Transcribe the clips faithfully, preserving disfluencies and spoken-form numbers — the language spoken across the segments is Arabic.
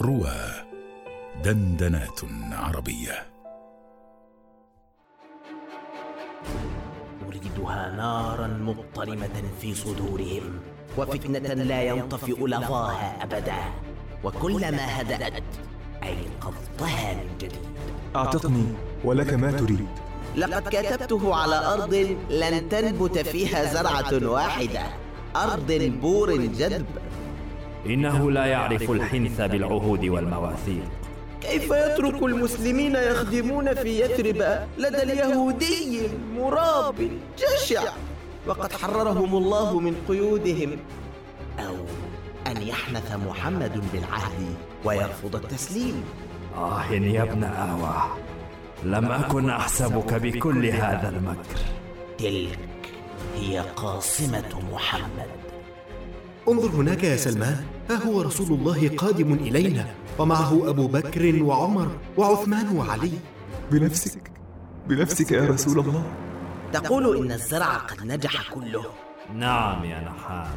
روى دندنات عربية. أوردها نارا مضطرمة في صدورهم وفتنة لا ينطفئ لظاها أبدا، وكلما هدأت أيقظتها من جديد. أعطتني ولك ما تريد. لقد كتبته على أرض لن تنبت فيها زرعة واحدة، أرض بور جدب. إنه لا يعرف الحنث بالعهود والمواثيق. كيف يترك المسلمين يخدمون في يثرب لدى اليهودي مراب جشع وقد حررهم الله من قيودهم، أو أن يحنث محمد بالعهد ويرفض التسليم؟ آه يا ابن آوى، لم أكن أحسبك بكل هذا المكر. تلك هي قاصمة محمد. انظر هناك يا سلمان، ها هو رسول الله قادم إلينا ومعه أبو بكر وعمر وعثمان وعلي. بنفسك بنفسك يا رسول الله. تقول إن الزرع قد نجح كله. نعم يا نحام،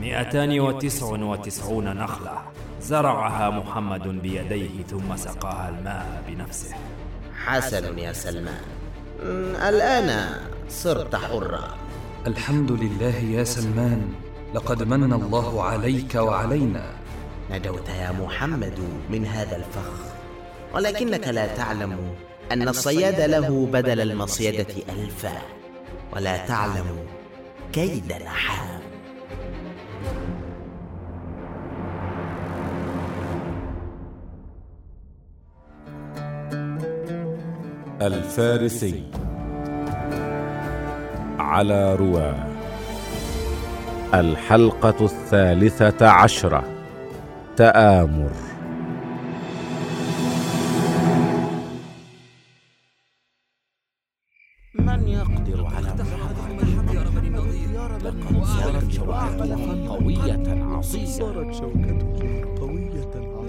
مئتان وتسع وتسعون نخلة زرعها محمد بيديه ثم سقاها الماء بنفسه. حسن يا سلمان، الآن صرت حرا. الحمد لله يا سلمان، لقد من الله عليك وعلينا. نجوت يا محمد من هذا الفخ، ولكنك لا تعلم أن الصياد له بدل المصيدة ألفا، ولا تعلم كيد نحام. الفارسي على رواه، الحلقة الثالثة عشرة، تآمر. من يقدر على محمد؟ لقد صارت شوكته قوية عصية.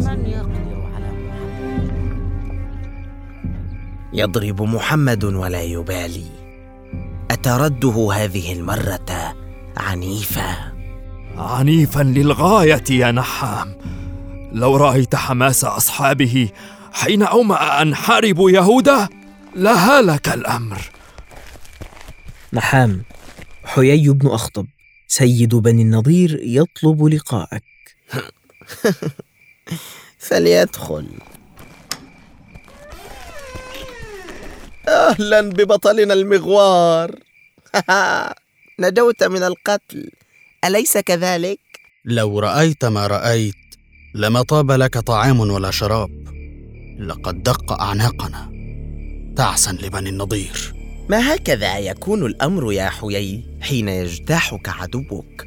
من يقدر على محمد؟ يضرب محمد ولا يبالي. أترده هذه المرة عنيفا عنيفا للغاية يا نحام. لو رأيت حماس أصحابه حين أومأ أن حاربوا يهودا لهلك الأمر. نحام، حيي بن أخطب سيد بني النضير يطلب لقاءك. فليدخل. أهلا ببطلنا المغوار. نجوت من القتل، أليس كذلك؟ لو رأيت ما رأيت لما طاب لك طعام ولا شراب. لقد دق أعناقنا، تعسا لبني النضير. ما هكذا يكون الأمر يا حيي حين يجتاحك عدوك.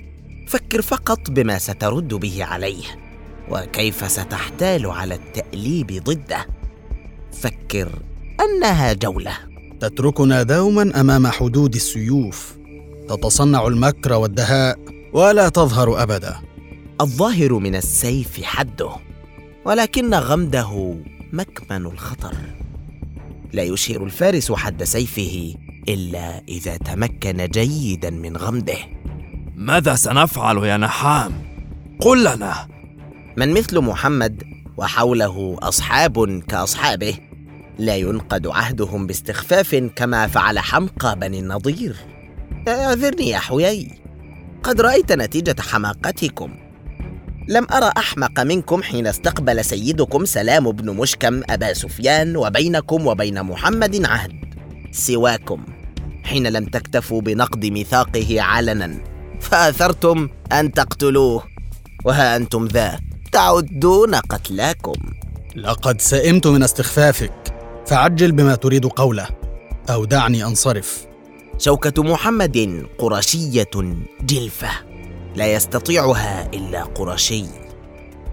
فكر فقط بما سترد به عليه وكيف ستحتال على التأليب ضده. فكر أنها جولة تتركنا دوما أمام حدود السيوف، تتصنع المكر والدهاء ولا تظهر أبدا. الظاهر من السيف حده، ولكن غمده مكمن الخطر. لا يشير الفارس حد سيفه إلا إذا تمكن جيدا من غمده. ماذا سنفعل يا نحام؟ قل لنا. من مثل محمد وحوله أصحاب كأصحابه لا ينقض عهدهم باستخفاف كما فعل حمقى بني النضير. اعذرني يا حيي، قد رأيت نتيجة حماقتكم. لم أرى أحمق منكم حين استقبل سيدكم سلام بن مشكم أبا سفيان وبينكم وبين محمد عهد سواكم، حين لم تكتفوا بنقض ميثاقه علنا فأثرتم أن تقتلوه، وها أنتم ذا تعدون قتلاكم. لقد سئمت من استخفافك، فعجل بما تريد قوله أو دعني أنصرف. شوكة محمد قرشية جلفة لا يستطيعها إلا قرشي،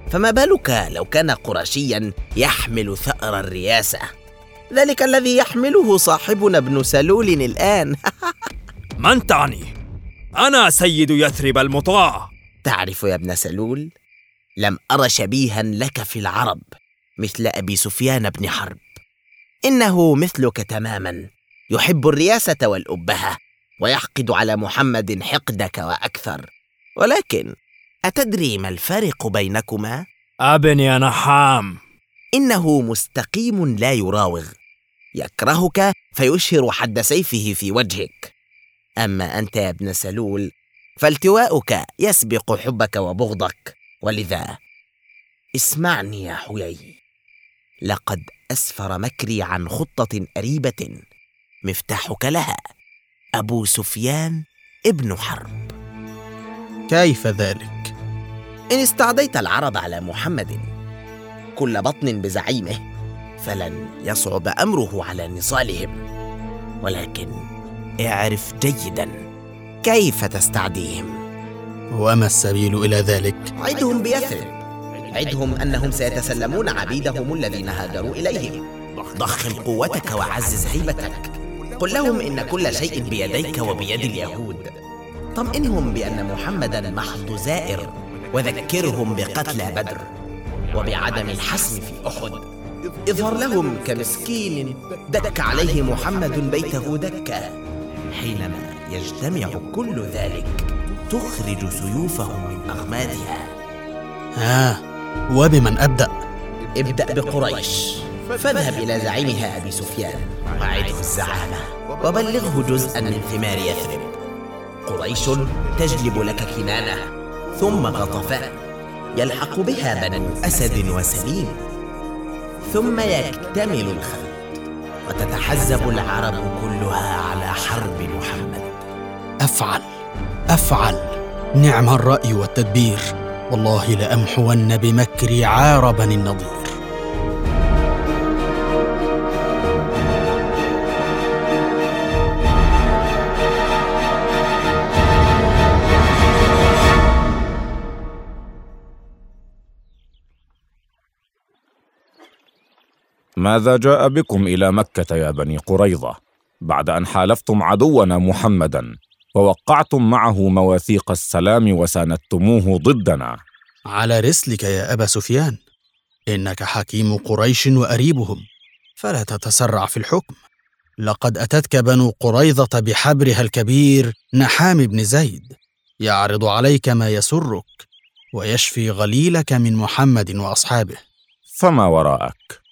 فما بالك لو كان قرشيا يحمل ثأر الرياسة، ذلك الذي يحمله صاحبنا ابن سلول الآن. من تعني؟ أنا سيد يثرب المطاع. تعرف يا ابن سلول، لم أر شبيها لك في العرب مثل أبي سفيان بن حرب. إنه مثلك تماما، يحب الرياسة والأبهة ويحقد على محمد حقدك وأكثر. ولكن أتدري ما الفارق بينكما؟ أبن يا نحام. إنه مستقيم لا يراوغ، يكرهك فيشهر حد سيفه في وجهك. أما أنت يا ابن سلول فالتواؤك يسبق حبك وبغضك، ولذا اسمعني يا حيي، لقد أسفر مكري عن خطة قريبة مفتاحك لها أبو سفيان ابن حرب. كيف ذلك؟ إن استعديت العرب على محمد كل بطن بزعيمه فلن يصعب أمره على نصالهم، ولكن اعرف جيدا كيف تستعديهم. وما السبيل إلى ذلك؟ عدهم بيثرب، عدهم أنهم سيتسلمون عبيدهم الذين هاجروا إليهم. ضخم قوتك وعزز هيبتك، قل لهم إن كل شيء بيديك وبيد اليهود، طمئنهم بأن محمداً محض زائر، وذكرهم بقتلى بدر وبعدم الحسم في أحد. اظهر لهم كمسكين دك عليه محمد بيته دكة، حينما يجتمع كل ذلك تخرج سيوفهم من أغمادها. آه، وبمن أبدأ؟ ابدأ بقريش، فاذهب إلى زعيمها أبي سفيان وعده الزعامة وبلغه جزءا من ثمار يثرب. قريش تجلب لك كنانة ثم غطفان، يلحق بها بنو أسد وسليم، ثم يكتمل الخلط وتتحزب العرب كلها على حرب محمد. أفعل أفعل، نعم الرأي والتدبير، والله لأمحون بمكري عار بني النضير. ماذا جاء بكم إلى مكة يا بني قريظة بعد أن حالفتم عدونا محمداً ووقعتم معه مواثيق السلام وساندتموه ضدنا؟ على رسلك يا أبا سفيان، إنك حكيم قريش وأريبهم، فلا تتسرع في الحكم. لقد أتتك بنو قريظة بحبرها الكبير نحام بن زيد، يعرض عليك ما يسرك ويشفي غليلك من محمد وأصحابه، فما وراءك؟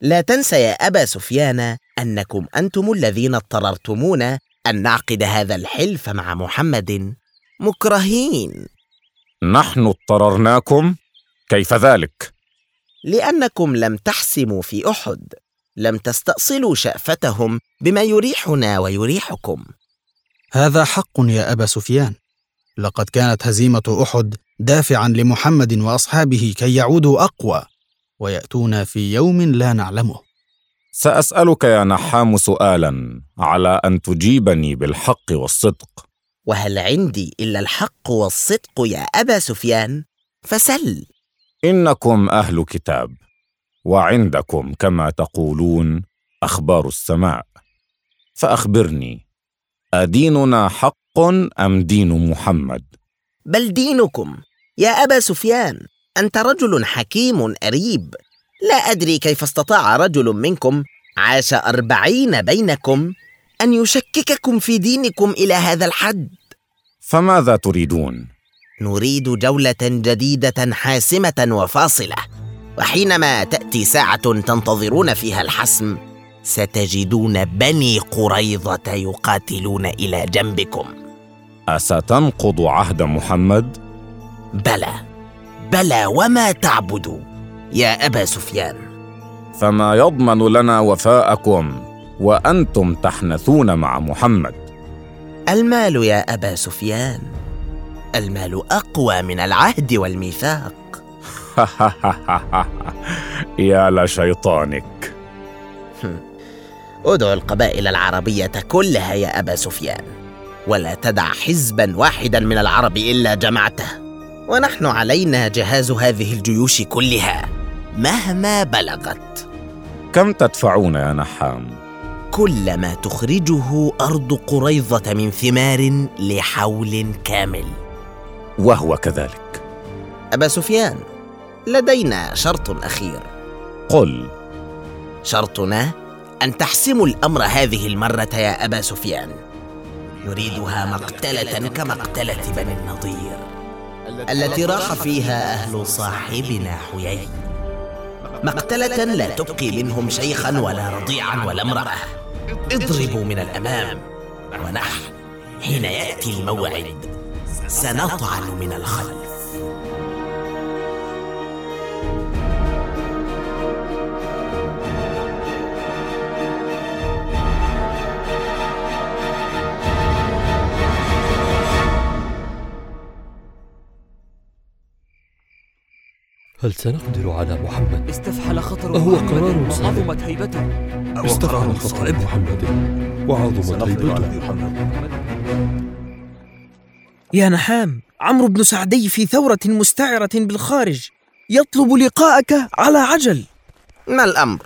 لا تنس يا أبا سفيان أنكم أنتم الذين اضطررتمون أن نعقد هذا الحلف مع محمد مكرهين. نحن اضطررناكم؟ كيف ذلك؟ لأنكم لم تحسموا في أحد، لم تستأصلوا شأفتهم بما يريحنا ويريحكم. هذا حق يا أبا سفيان، لقد كانت هزيمة أحد دافعا لمحمد وأصحابه كي يعودوا أقوى ويأتون في يوم لا نعلمه. سأسألك يا نحام سؤالا على أن تجيبني بالحق والصدق. وهل عندي إلا الحق والصدق يا أبا سفيان؟ فسل. إنكم أهل كتاب وعندكم كما تقولون أخبار السماء، فأخبرني، أديننا حق أم دين محمد؟ بل دينكم يا أبا سفيان، أنت رجل حكيم قريب، لا أدري كيف استطاع رجل منكم عاش أربعين بينكم أن يشكككم في دينكم إلى هذا الحد. فماذا تريدون؟ نريد جولة جديدة حاسمة وفاصلة، وحينما تأتي ساعة تنتظرون فيها الحسم ستجدون بني قريظة يقاتلون إلى جنبكم. أستنقض عهد محمد؟ بلى بلى وما تعبدوا يا أبا سفيان. فما يضمن لنا وفاءكم وأنتم تحنثون مع محمد؟ المال يا أبا سفيان، المال أقوى من العهد والميثاق. يا لشيطانك. أدعو القبائل العربية كلها يا أبا سفيان، ولا تدع حزبا واحدا من العرب إلا جمعته، ونحن علينا جهاز هذه الجيوش كلها مهما بلغت. كم تدفعون يا نحام؟ كل ما تخرجه أرض قريظة من ثمار لحول كامل. وهو كذلك أبا سفيان، لدينا شرط أخير. قل. شرطنا أن تحسموا الأمر هذه المرة يا أبا سفيان، نريدها مقتلة كمقتلة بني النضير، التي راح فيها أهل صاحبنا حيي مقتلة لا تبقي منهم شيخا ولا رضيعا ولا امرأة. اضربوا من الأمام، ونحن حين يأتي الموعد سنطعن من الخلف. هل سنقدر على محمد؟ استفحل خطر أهو قرار صعب وعظمت هيبته. استفحل خطر محمد وعظمت هيبته. يا نحام، عمرو بن سعدي في ثورة مستعرة بالخارج يطلب لقاءك على عجل. ما الأمر؟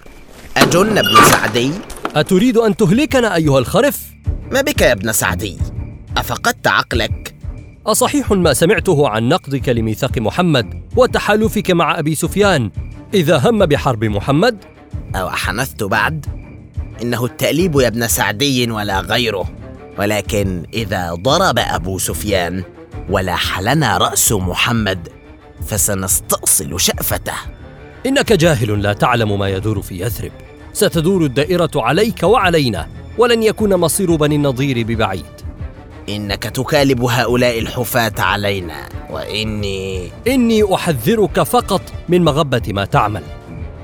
أجن ابن سعدي؟ أتريد أن تهلكنا أيها الخرف؟ ما بك يا ابن سعدي؟ أفقدت عقلك؟ أصحيح ما سمعته عن نقضك لميثاق محمد وتحالفك مع أبي سفيان إذا هم بحرب محمد؟ أو أحنثت بعد؟ إنه التأليب يا ابن سعدي ولا غيره. ولكن إذا ضرب أبو سفيان ولاح لنا رأس محمد فسنستأصل شأفته. إنك جاهل لا تعلم ما يدور في يثرب. ستدور الدائرة عليك وعلينا، ولن يكون مصير بني النضير ببعيد. إنك تكالب هؤلاء الحفاة علينا، وإني إني أحذرك فقط من مغبة ما تعمل.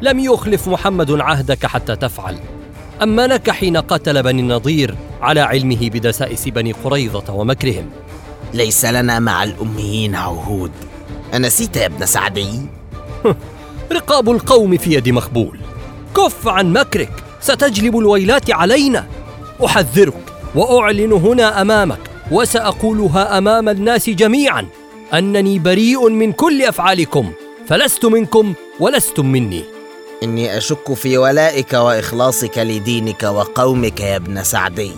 لم يخلف محمد عهدك حتى تفعل. أما لك حين قتل بني النضير على علمه بدسائس بني قريظة ومكرهم. ليس لنا مع الأميين عهود. أنسيت يا ابن سعدي؟ رقاب القوم في يد مخبول. كف عن مكرك، ستجلب الويلات علينا. أحذرك وأعلن هنا أمامك وسأقولها أمام الناس جميعا أنني بريء من كل أفعالكم، فلست منكم ولستم مني. إني أشك في ولائك وإخلاصك لدينك وقومك يا ابن سعدي.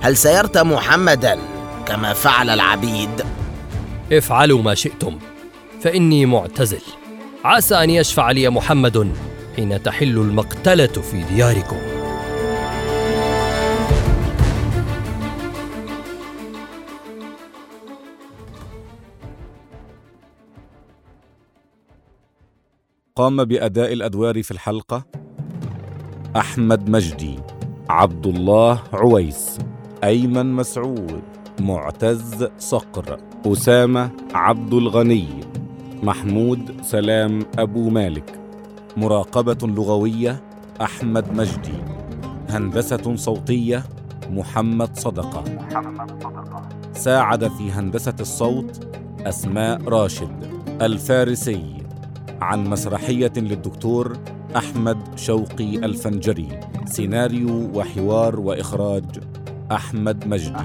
هل سيرت محمدا كما فعل العبيد؟ افعلوا ما شئتم، فإني معتزل. عسى أن يشفع لي محمد حين تحل المقتلة في دياركم. قام بأداء الأدوار في الحلقة أحمد مجدي، عبد الله عويس، أيمن مسعود، معتز صقر، أسامة عبد الغني، محمود سلام أبو مالك. مراقبة لغوية أحمد مجدي. هندسة صوتية محمد صدقة. ساعد في هندسة الصوت أسماء راشد. الفارسي عن مسرحية للدكتور أحمد شوقي الفنجري. سيناريو وحوار وإخراج أحمد مجدي.